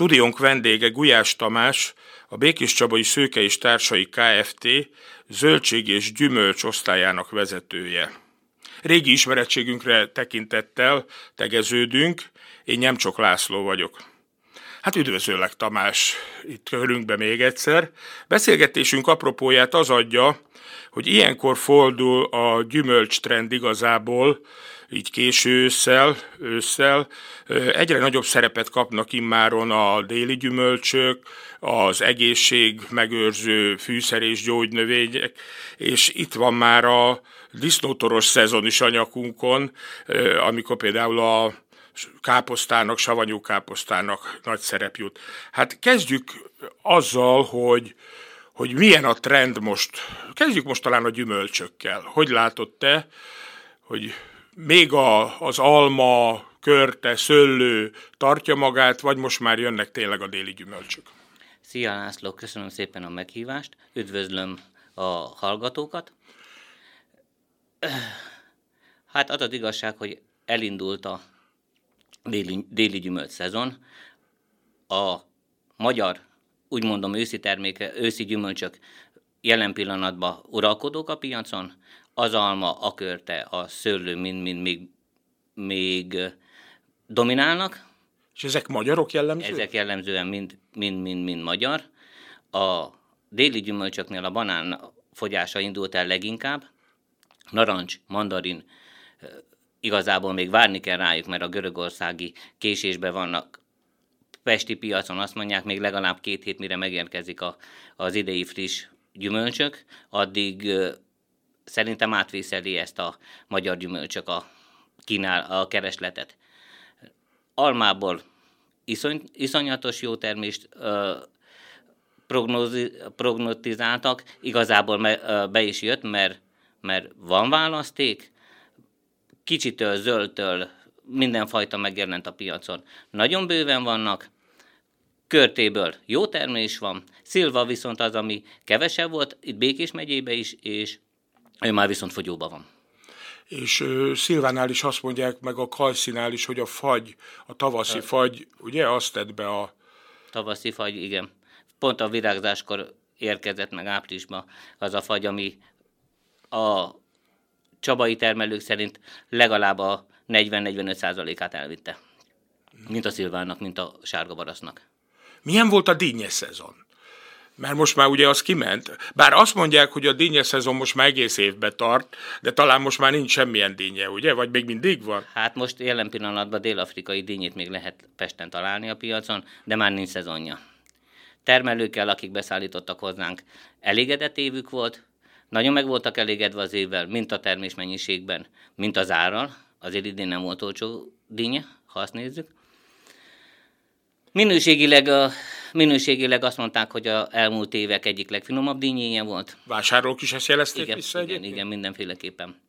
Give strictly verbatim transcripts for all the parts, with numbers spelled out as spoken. Stúdiónk vendége Gulyás Tamás, a Békéscsabai Szőke és Társai Kft. Zöldség és gyümölcs osztályának vezetője. Régi ismerettségünkre tekintettel tegeződünk, én Nyemcsok László vagyok. Hát üdvözöllek, Tamás, itt körünkbe még egyszer. Beszélgetésünk apropóját az adja, hogy ilyenkor fordul a gyümölcs trend igazából, így késő ősszel, ősszel egyre nagyobb szerepet kapnak immáron a déli gyümölcsök, az egészség megőrző fűszer- és gyógynövények, és itt van már a disznótoros szezon is a nyakunkon, amikor például a káposztának, savanyú káposztának nagy szerep jut. Hát kezdjük azzal, hogy, hogy milyen a trend most. Kezdjük most talán a gyümölcsökkel. Hogy látod te, hogy még a, az alma, körte, szőlő tartja magát, vagy most már jönnek tényleg a déli gyümölcsök? Szia László, köszönöm szépen a meghívást, üdvözlöm a hallgatókat. Hát az az igazság, hogy elindult a déli, déli gyümölcs szezon. A magyar, úgy mondom, őszi terméke, őszi gyümölcsök jelen pillanatban uralkodók a piacon. Az alma, a körte, a szőlő mind-mind még, még dominálnak. És ezek magyarok jellemzően? Ezek jellemzően mind-mind-mind magyar. A déli gyümölcsöknél a banán fogyása indult el leginkább. Narancs, mandarin, igazából még várni kell rájuk, mert a görögországi késésben vannak. Pesti piacon azt mondják, még legalább két hét mire megérkezik a, az idei friss gyümölcsök, addig... Szerintem átvészeli ezt a magyar gyümölcsök a, kínál, a keresletet. Almából iszony, iszonyatos jó termést ö, prognozi, prognotizáltak, igazából me, ö, be is jött, mert, mert van választék, kicsitől, zöldtől, mindenfajta megjelent a piacon. Nagyon bőven vannak, körtéből jó termés van, szilva viszont az, ami kevesebb volt, itt Békés megyében is, és ő már viszont fogyóban van. És uh, Szilvánál is azt mondják, meg a Kajszinál is, hogy a fagy, a tavaszi a... fagy, ugye azt tett be a... Tavaszi fagy, igen. Pont a virágzáskor érkezett meg áprilisban az a fagy, ami a csabai termelők szerint legalább a negyven-negyvenöt százalékát elvitte. Mint a Szilvánnak, mint a sárga barasznak. Milyen volt a dínyes szezon? Mert most már ugye az kiment. Bár azt mondják, hogy a dínye szezon most már egész évbe tart, de talán most már nincs semmilyen dínye, ugye? Vagy még mindig van? Hát most jelen pillanatban dél-afrikai dínyét még lehet Pesten találni a piacon, de már nincs szezonja. Termelőkkel, akik beszállítottak hozzánk, elégedett évük volt, nagyon meg voltak elégedve az évvel, mint a termésmennyiségben, mint az árral. Azért idén nem volt olcsó dínye, ha azt nézzük. Minőségileg, a, minőségileg azt mondták, hogy az elmúlt évek egyik legfinomabb dínyéje volt. Vásárlók is ezt jelezték igen, vissza igen, igen, mindenféleképpen.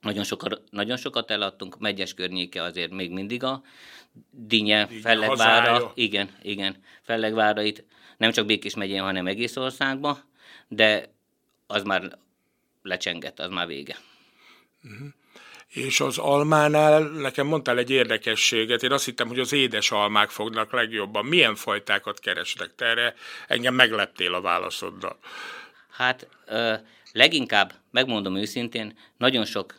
Nagyon, soka, nagyon sokat eladtunk, Megyes környéke azért még mindig a dínye, Fellegvára, igen, igen, Fellegvára itt nem csak Békés megyén, hanem egész országban, de az már lecsengett, az már vége. Uh-huh. És az almánál nekem mondtál egy érdekességet, én azt hittem, hogy az édes almák fognak legjobban. Milyen fajtákat keresnek te erre? Engem megleptél a válaszoddal. Hát ö, leginkább, megmondom őszintén, nagyon sok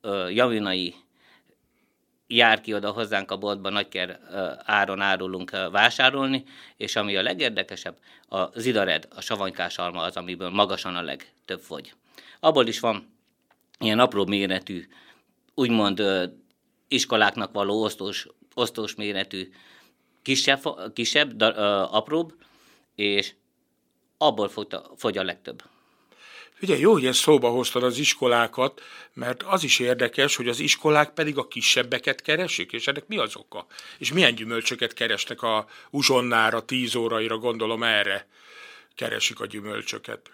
ö, javinai jár ki oda hozzánk a boltba, nagyker ö, áron árulunk ö, vásárolni, és ami a legérdekesebb, a zidared, a savanykás alma az, amiből magasan a legtöbb fogy. Abból is van ilyen apró méretű, úgymond ö, iskoláknak való osztós, osztós méretű, kisebb, kisebb da, ö, apróbb, és abból fogta, fogy a legtöbb. Ugye jó, hogy ezt szóba hoztad az iskolákat, mert az is érdekes, hogy az iskolák pedig a kisebbeket keresik, és ennek mi az oka? És milyen gyümölcsöket keresnek a uzsonnára, tíz óraira, gondolom erre keresik a gyümölcsöket.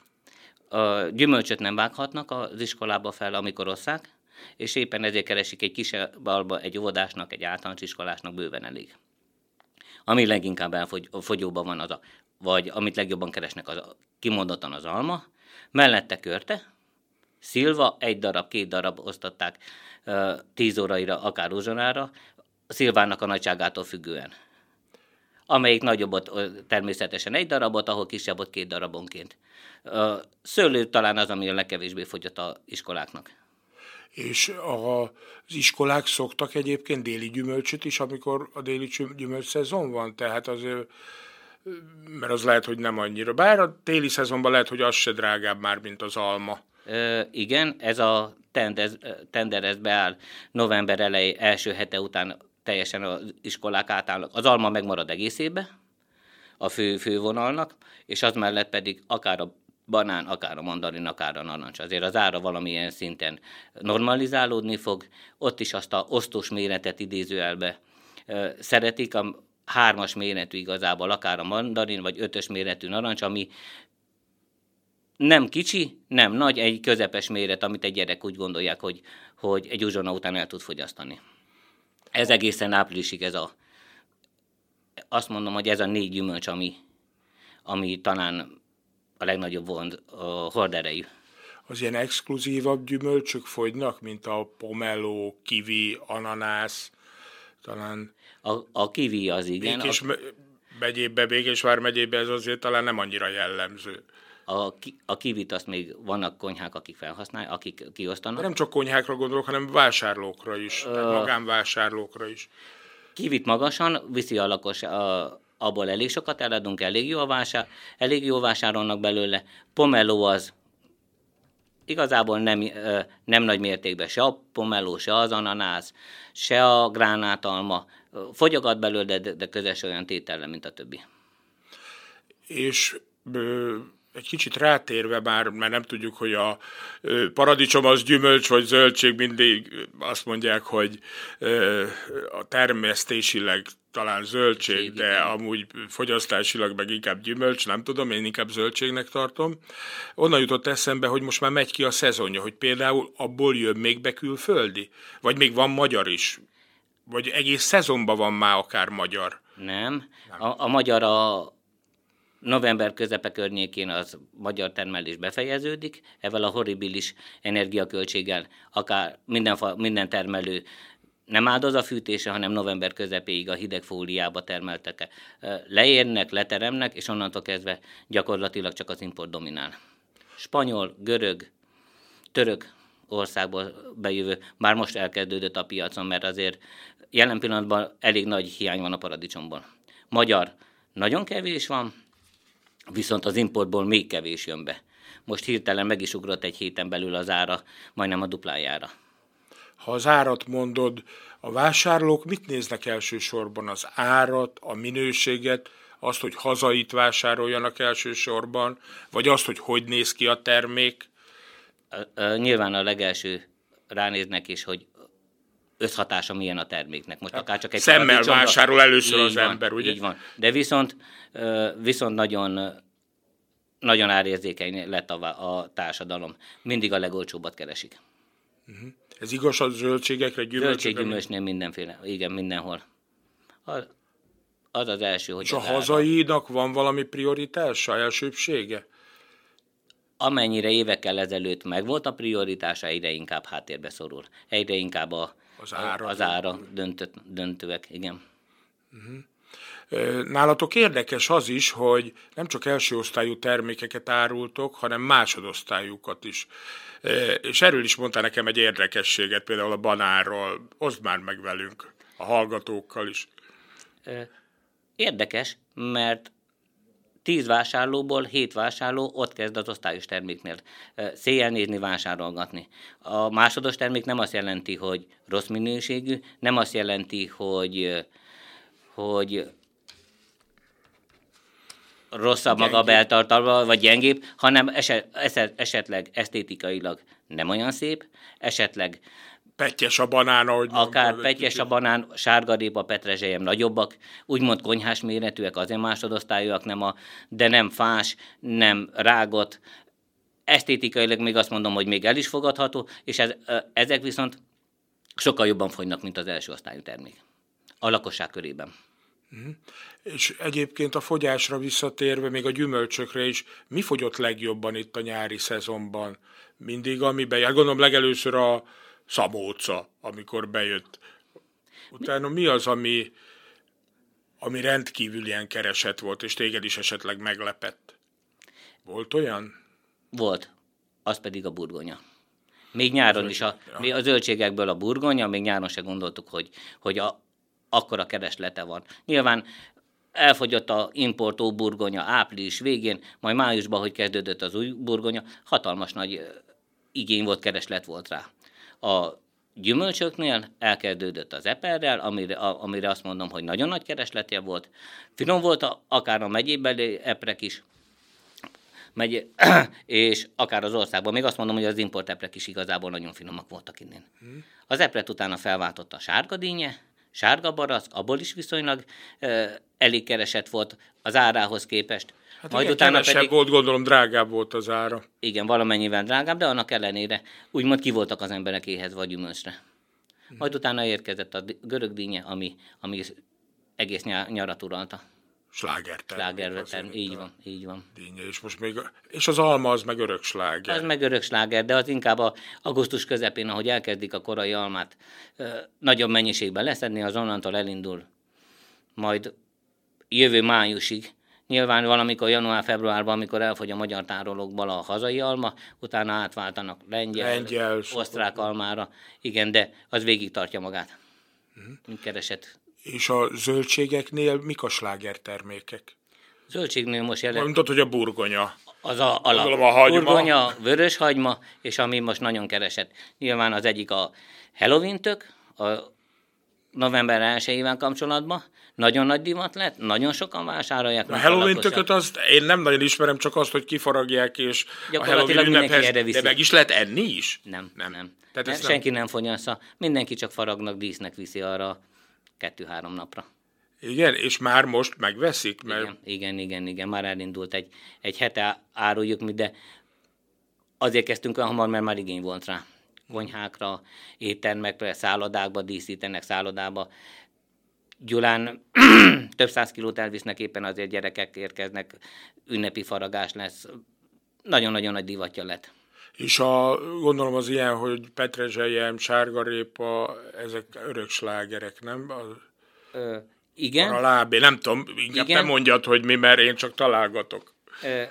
A gyümölcsöt nem vághatnak az iskolába fel, amikor osszák, és éppen ezért keresik egy kisebb alba, egy óvodásnak, egy általános iskolásnak bőven elég. Ami leginkább elfogyóban van az a, vagy amit legjobban keresnek az a, kimondottan az alma, mellette körte, szilva, egy darab, két darab osztatták tíz óraira, akár uzsonára, szilvának a nagyságától függően. amelyik nagyobbot természetesen egy darabot, ahol kisebbot két darabonként. Szőlő talán az, ami a legkevésbé fogyott az iskoláknak. És a, az iskolák szoktak egyébként déli gyümölcsöt is, amikor a déli gyümölcs szezon van, tehát azért, mert az lehet, hogy nem annyira. Bár a téli szezonban lehet, hogy az se drágább már, mint az alma. Ö, igen, ez a tendez, tender, ez beáll november elejé, első hete után teljesen az iskolák átállnak. Az alma megmarad egész évben a fő, fővonalnak, és az mellett pedig akár a banán, akár a mandarin, akár a narancs. Azért az ára valamilyen szinten normalizálódni fog. Ott is azt a osztós méretet idézőjelbe ö, szeretik, a hármas méretű igazából, akár a mandarin, vagy ötös méretű narancs, ami nem kicsi, nem nagy, egy közepes méret, amit egy gyerek úgy gondolják, hogy, hogy egy uzsonna után el tud fogyasztani. Ez egészen áprilisig ez a, azt mondom, hogy ez a négy gyümölcs, ami, ami talán a legnagyobb vond, a horderejű. Az ilyen exkluzívabb gyümölcsök fogynak, mint a pomelo, kiwi, ananász, talán... A, a kiwi az igen. Békés a... megyébe, Békésvár megyébe ez azért talán nem annyira jellemző. A, ki, a kivit azt még vannak konyhák, akik felhasználják, akik kiosztanak. Nem csak konyhákra gondolok, hanem vásárlókra is, Ö... magánvásárlókra is. Kivit magasan viszi a lakos, a, abból elég sokat eladunk, elég jó vásár, elég jó vásárolnak belőle. Pomelo az igazából nem, nem nagy mértékben se a pomelo, se az ananász, se a gránátalma. Fogyogat belőle, de, de közös olyan tétellel, mint a többi. És... Bő... Egy kicsit rátérve már, mert nem tudjuk, hogy a paradicsom az gyümölcs vagy zöldség, mindig azt mondják, hogy a termesztésileg talán zöldség, de amúgy fogyasztásilag meg inkább gyümölcs, nem tudom, én inkább zöldségnek tartom. Onnan jutott eszembe, hogy most már megy ki a szezonja, hogy például abból jön még be külföldi, vagy még van magyar is, vagy egész szezonban van már akár magyar. Nem, nem. A, a magyar a... november közepe környékén az magyar termelés befejeződik, ezzel a horribilis energiaköltséggel akár minden, fa, minden termelő nem áldoz a fűtésre, hanem november közepéig a hideg fóliába termeltek. Leérnek, leteremnek, és onnantól kezdve gyakorlatilag csak az import dominál. Spanyol, görög, török országból bejövő, már most elkezdődött a piacon, mert azért jelen pillanatban elég nagy hiány van a paradicsomból. Magyar nagyon kevés van, viszont az importból még kevés jön be. Most hirtelen meg is ugrott egy héten belül az ára, majdnem a duplájára. Ha az árat mondod, a vásárlók mit néznek elsősorban? Az árat, a minőséget, azt, hogy hazait vásároljanak elsősorban, vagy azt, hogy hogy néz ki a termék? Nyilván a legelső ránéznek is, hogy összhatása milyen a terméknek. Most akár csak egy szemmel vásárol először az van, ember, ugye? Így van. De viszont, viszont nagyon, nagyon árérzékeny lett a, a társadalom. Mindig a legolcsóbbat keresik. Uh-huh. Ez igaz a zöldségekre, gyümölcsökre? Zöldséggyümölcsnél mindenféle, igen, mindenhol. Az az, az első, hogy... És a hazainak van valami prioritása, elsőbbsége? Amennyire évekkel ezelőtt megvolt a prioritása, egyre inkább háttérbe szorul. Egyre inkább a Az ára, az ára döntött, döntőek, igen. Uh-huh. Nálatok érdekes az is, hogy nem csak első osztályú termékeket árultok, hanem másodosztályúkat is. És erről is mondtál nekem egy érdekességet, például a banánról. Oszd már meg velünk, a hallgatókkal is. Érdekes, mert tíz vásárlóból hét vásárló ott kezd az osztályos terméknél széjjel nézni, vásárolgatni. A másodos termék nem azt jelenti, hogy rossz minőségű, nem azt jelenti, hogy, hogy rosszabb maga a beltartalma, vagy gyengébb, hanem eset, esetleg esztétikailag nem olyan szép, esetleg pettyes a banán, ahogy akár mondom, pettyes a banán, sárgarépa, petrezselyem nagyobbak, úgymond konyhás méretűek, azért másodosztályúak, nem a, de nem fás, nem rágott. Esztétikailag még azt mondom, hogy még el is fogadható, és ez, ezek viszont sokkal jobban fogynak, mint az első osztályú termék a lakosság körében. Mm. És egyébként a fogyásra visszatérve, még a gyümölcsökre is, mi fogyott legjobban itt a nyári szezonban? Mindig, amiben, gondolom legelőször a szabóca, amikor bejött. Utána mi, mi az, ami, ami rendkívül ilyen keresett volt, és téged is esetleg meglepett. Volt olyan? Volt. Az pedig a burgonya. Még nyáron is a, ja. a zöldségekből a burgonya, még nyáron se gondoltuk, hogy, hogy a, akkora kereslete van. Nyilván elfogyott a importó burgonya április végén, majd májusban, hogy kezdődött az új burgonya, hatalmas nagy igény volt, kereslet volt rá. A gyümölcsöknél elkezdődött az eperrel, amire, a, amire azt mondom, hogy nagyon nagy keresletje volt. Finom volt a, akár a megyébeli eprek is, megy, és akár az országban. Még azt mondom, hogy az importeprek is igazából nagyon finomak voltak innen. Az epret utána felváltott a sárgadínye, sárga barack, abból is viszonylag e, elég keresett volt az árához képest. Hát majd igen, utána pedig volt, gondolom drágább volt az ára. Igen, valamennyivel drágább, de annak ellenére úgymond ki voltak az emberek éhez vagy gyümölcsre. Majd utána érkezett a görögdínye, ami, ami egész nyarat uralta. Slágertermék. Így van, így van. Dínye, és, most még, és az alma az meg örök sláger. Az meg örök sláger, de az inkább a augusztus közepén, ahogy elkezdik a korai almát nagyobb mennyiségben leszedni, az onnantól elindul. Majd jövő májusig, nyilván valamikor január-februárban, amikor elfogy a magyar tárolókban a hazai alma, utána átváltanak lengyel, lengyel osztrák so... almára. Igen, de az végig tartja magát. Uh-huh. Keresett. És a zöldségeknél mik a slágertermékek? Zöldségnél most jelen... Mondtad, hogy a burgonya. Az a alap. Gondolom, a hagyma. Burgonya, vöröshagyma, és ami most nagyon keresett. Nyilván az egyik a Halloween-tök, a november elsejével kapcsolatban. Nagyon nagy divat lett, nagyon sokan vásárolják. A Halloween-tököt azt én nem nagyon ismerem, csak azt, hogy kifaragják, és a Halloween ünnephez, erre viszi. De meg is lehet enni is? Nem, nem. nem. Tehát nem senki nem, nem fogyasztja, mindenki csak faragnak, dísznek viszi arra kettő-három napra. Igen, és már most megveszik? Mert... Igen, igen, igen, igen, már elindult egy, egy hete áruljuk mi, de azért kezdtünk olyan hamar, mert már igény volt rá. Konyhákra, éttermekre, szállodákba díszítenek, szállodába. Gyulán több száz kilót elvisznek, éppen azért gyerekek érkeznek, ünnepi faragás lesz. Nagyon-nagyon nagy divatja lett. És a, gondolom az ilyen, hogy petrezselyem, sárgarépa, ezek örök slágerek, nem? A, Ö, igen. A lábé, nem tudom, inkább igen. Nem mondjad, hogy mi, mert én csak találgatok. Ö,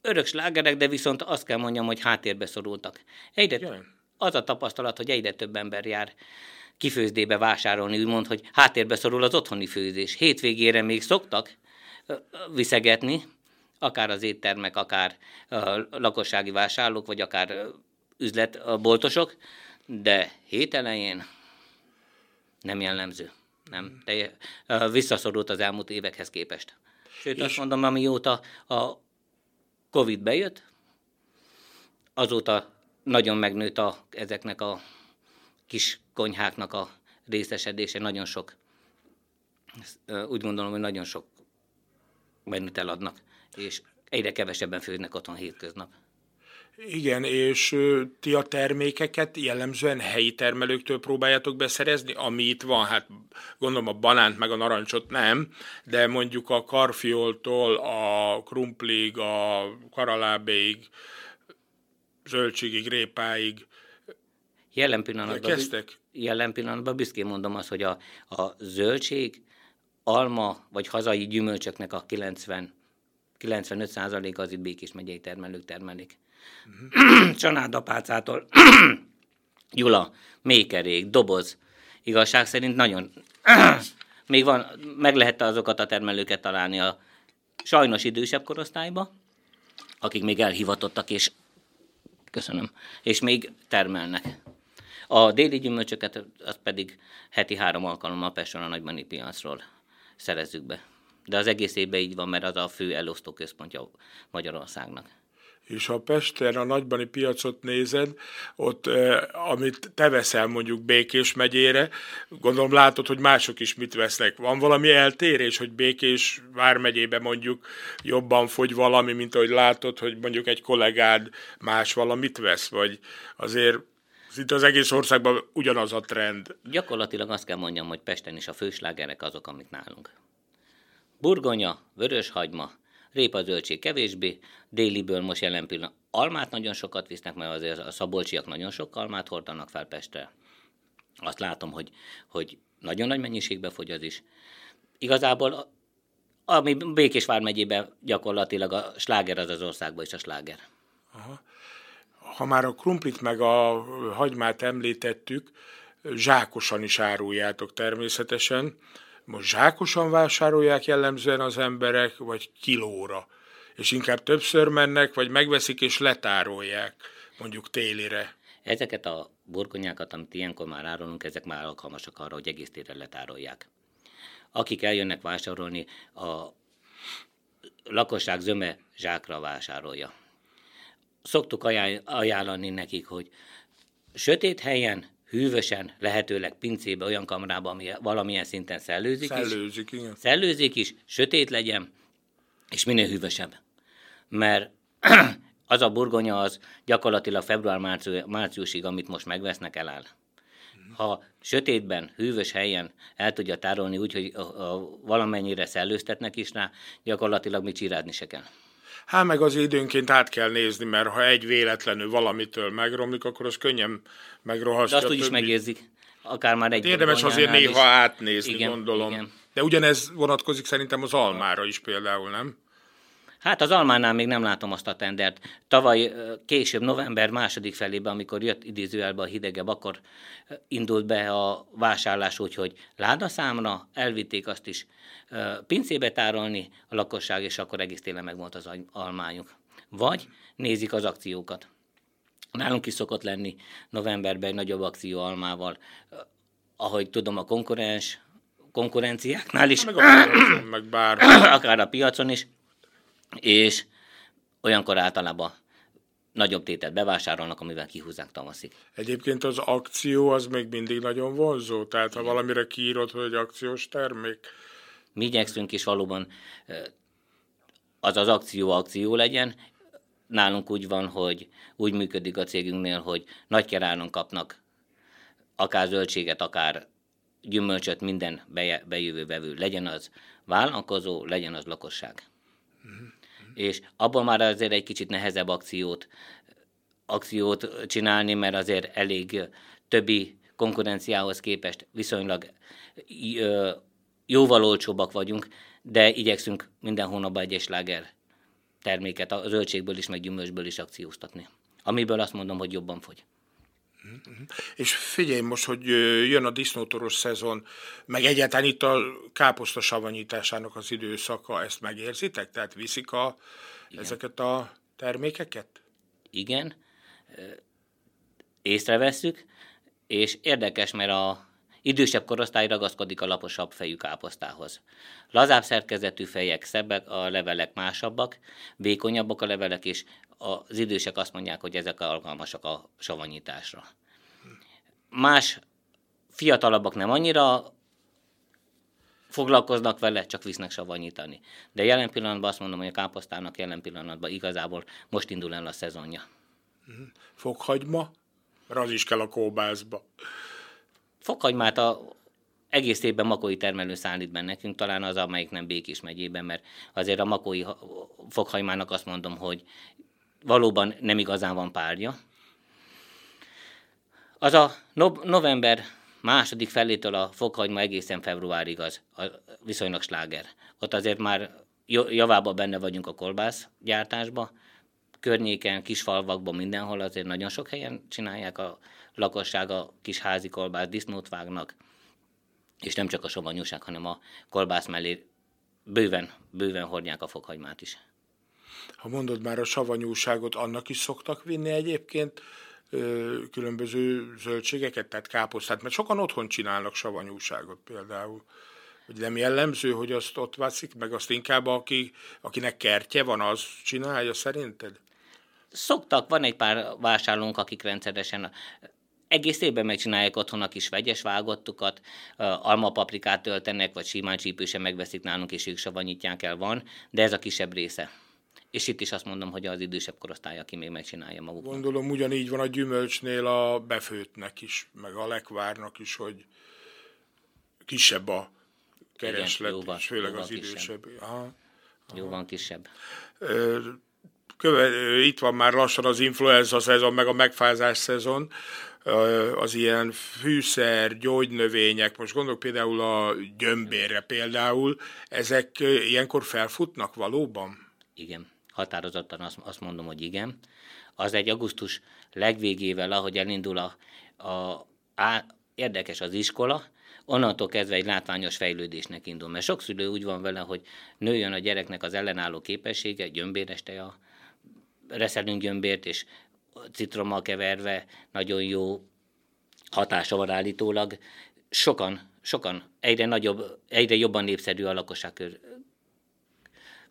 örök slágerek, de viszont azt kell mondjam, hogy háttérbe szorultak. Egyre, az a tapasztalat, hogy egyre több ember jár kifőzdébe vásárolni, úgymond, hogy háttérbe szorul az otthoni főzés. Hétvégére még szoktak viszegetni, akár az éttermek, akár lakossági vásárlók, vagy akár üzletboltosok, de hét elején nem jellemző. Nem. Te, visszaszorult az elmúlt évekhez képest. Sőt, és... azt mondom, amióta a Covid bejött, azóta nagyon megnőtt a, ezeknek a kis konyháknak a részesedése, nagyon sok, úgy gondolom, hogy nagyon sok menüt eladnak, és egyre kevesebben főznek otthon hétköznap. Igen, és ti a termékeket jellemzően helyi termelőktől próbáljátok beszerezni, ami itt van, hát gondolom a banánt meg a narancsot nem, de mondjuk a karfioltól a krumplig, a karalábéig, zöldségig, répáig. Jelen pillanatban, jelen pillanatban büszkén mondom azt, hogy a, a zöldség, alma vagy hazai gyümölcsöknek a kilencven-kilencvenöt százaléka az itt Békés megyei termelők termelik. Uh-huh. Csanádapácától Gyula, mékerék, doboz. Igazság szerint nagyon... Még van, meg lehet azokat a termelőket találni a sajnos idősebb korosztályba, akik még elhivatottak, és köszönöm, és még termelnek. A déli gyümölcsöket az pedig heti három alkalommal Pestről a nagybani piacról szerezzük be. De az egész évben így van, mert az a fő elosztó központja Magyarországnak. És ha Pesten a nagybani piacot nézed, ott eh, amit te veszel mondjuk Békés megyére, gondolom látod, hogy mások is mit vesznek. Van valami eltérés, hogy Békés vármegyébe mondjuk jobban fogy valami, mint ahogy látod, hogy mondjuk egy kollégád más valamit vesz, vagy azért szinte az egész országban ugyanaz a trend? Gyakorlatilag azt kell mondjam, hogy Pesten is a főslágerek azok, amik nálunk. Burgonya, vöröshagyma, répa zöldség kevésbé, déliből most jelen pillanat almát nagyon sokat visznek, mert azért a szabolcsiak nagyon sok almát hordanak fel Pestre. Azt látom, hogy, hogy nagyon nagy mennyiségbe fogy az is. igazából ami Békésvár megyében gyakorlatilag a sláger, az az országban is a sláger. Aha. Ha már a krumplit meg a hagymát említettük, zsákosan is áruljátok természetesen. Most zsákosan vásárolják jellemzően az emberek, vagy kilóra? És inkább többször mennek, vagy megveszik és letárolják, mondjuk télire? Ezeket a burgonyákat, amit ilyenkor már árulunk, ezek már alkalmasak arra, hogy egész téren letárolják. Akik eljönnek vásárolni, a lakosság zöme zsákra vásárolja. Szoktuk ajánlani nekik, hogy sötét helyen, hűvösen, lehetőleg pincébe, olyan kamrába, ami valamilyen szinten szellőzik, szellőzik is. Igen. Szellőzik is, sötét legyen, és minél hűvösebb. Mert az a burgonya az gyakorlatilag február-márciusig, amit most megvesznek, eláll. Ha sötétben, hűvös helyen el tudja tárolni úgy, hogy valamennyire szellőztetnek is rá, gyakorlatilag mi csírázni se kell. Hát meg az időnként át kell nézni, mert ha egy véletlenül valamitől megromlik, akkor az könnyen megrohasztja. De azt úgyis megérzik, akár már egy. Érdemes azért néha is átnézni, igen, gondolom. Igen. De ugyanez vonatkozik szerintem az almára is például, nem? Hát az almánál még nem látom azt a tendert. Tavaly később, november második felében, amikor jött idézőjelbe a hidegebb, akkor indult be a vásárlás, úgyhogy ládaszámra elvitték azt is pincébe tárolni a lakosság, és akkor egész télen megvolt az almányuk. Vagy nézik az akciókat. Nálunk is szokott lenni novemberben egy nagyobb akció almával. Ahogy tudom, a konkurens, konkurenciáknál is, meg a piacon, meg bár. akár a piacon is, és olyankor általában nagyobb tételt bevásárolnak, amivel kihúzzák tavaszig. Egyébként az akció az még mindig nagyon vonzó, tehát igen, ha valamire kiírod, hogy akciós termék. Mi igyekszünk is valóban az az akció akció legyen. Nálunk úgy van, hogy úgy működik a cégünknél, hogy nagy keráron kapnak akár zöldséget, akár gyümölcsöt minden bejövő bevő. Legyen az vállalkozó, legyen az lakosság. Mm-hmm. És abból már azért egy kicsit nehezebb akciót, akciót csinálni, mert azért elég többi konkurenciához képest viszonylag jóval olcsóbbak vagyunk, de igyekszünk minden hónapban egy sláger terméket a zöldségből is, meg gyümölcsből is akcióztatni, amiből azt mondom, hogy jobban fogy. Mm-hmm. És figyelj most, hogy jön a disznótoros szezon, meg egyáltalán itt a káposzta savanyításának az időszaka, ezt megérzitek? Tehát viszik a, ezeket a termékeket? Igen, észrevesszük, és érdekes, mert a idősebb korosztály ragaszkodik a laposabb fejű káposztához. Lazább szerkezetű fejek, szebbek, a levelek másabbak, vékonyabbak a levelek, és az idősek azt mondják, hogy ezek alkalmasak a savanyításra. Más fiatalabbak nem annyira foglalkoznak vele, csak visznek savanyítani. De jelen pillanatban azt mondom, hogy a káposztának jelen pillanatban igazából most indul el a szezonja. Fokhagyma, az is kell a kóbászba. Fokhagymát a egész évben makói termelő szállít be nekünk, talán az, amelyik nem Békés megyében, mert azért a makói fokhagymának azt mondom, hogy valóban nem igazán van párja. Az a no- november második felétől a fokhagyma egészen februárig az viszonylag sláger. Ott azért már javában benne vagyunk a kolbászgyártásba, környéken, kisfalvakban, mindenhol azért nagyon sok helyen csinálják a lakosság a kis házi kolbász, disznót vágnak, és nem csak a savanyúság, hanem a kolbász mellé bőven, bőven hordják a fokhagymát is. Ha mondod már a savanyúságot, annak is szoktak vinni egyébként ö, különböző zöldségeket, tehát káposztát, mert sokan otthon csinálnak savanyúságot például. Hogy nem jellemző, hogy azt ott veszik, meg azt inkább aki, akinek kertje van, az csinálja szerinted? Szoktak, van egy pár vásárlónk, akik rendszeresen egész évben megcsinálják otthon a kis vegyes vágottukat, almapaprikát töltenek, vagy simán csípősen megveszik nálunk, és ők savanyítják el, van, de ez a kisebb része. És itt is azt mondom, hogy az idősebb korosztály, aki még megcsinálja maguknak. Gondolom ugyanígy van a gyümölcsnél a befőtnek is, meg a lekvárnak is, hogy kisebb a kereslet, igen, jóval, és főleg az idősebb. Jóval kisebb. Ö, Itt van már lassan az influenza szezon, meg a megfázás szezon. az ilyen fűszer, gyógynövények, most gondolok például a gyömbérre például, ezek ilyenkor felfutnak valóban? Igen, határozottan azt, azt mondom, hogy igen. Az egy augusztus legvégével, ahogy elindul a, a, á, érdekes az iskola, onnantól kezdve egy látványos fejlődésnek indul. Mert sok szülő úgy van vele, hogy nőjön a gyereknek az ellenálló képessége, gyömbéres teja, reszelünk gyömbért, és citrommal keverve nagyon jó hatása van állítólag. Sokan, sokan, egyre nagyobb, egyre jobban népszerű a lakosság kör,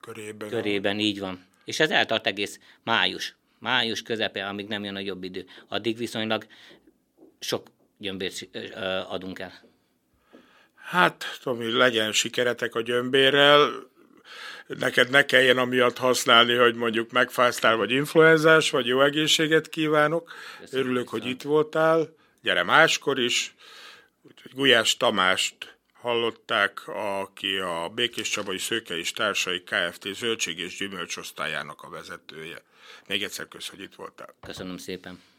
körében. körében, így van. És ez eltart egész május. Május közepe, amíg nem jön a jobb idő. Addig viszonylag sok gyömbért adunk el. Hát, Tomi, legyen sikeretek a gyömbérrel. Neked ne kelljen amiatt használni, hogy mondjuk megfáztál, vagy influenzás, vagy jó egészséget kívánok. Köszönöm, Örülök, viszont. Hogy itt voltál. Gyere máskor is. Gulyás Tamást hallották, aki a Békéscsabai Szőke és Társai Kft. Zöldség és Gyümölcs osztályának a vezetője. Még egyszer kösz, hogy itt voltál. Köszönöm szépen.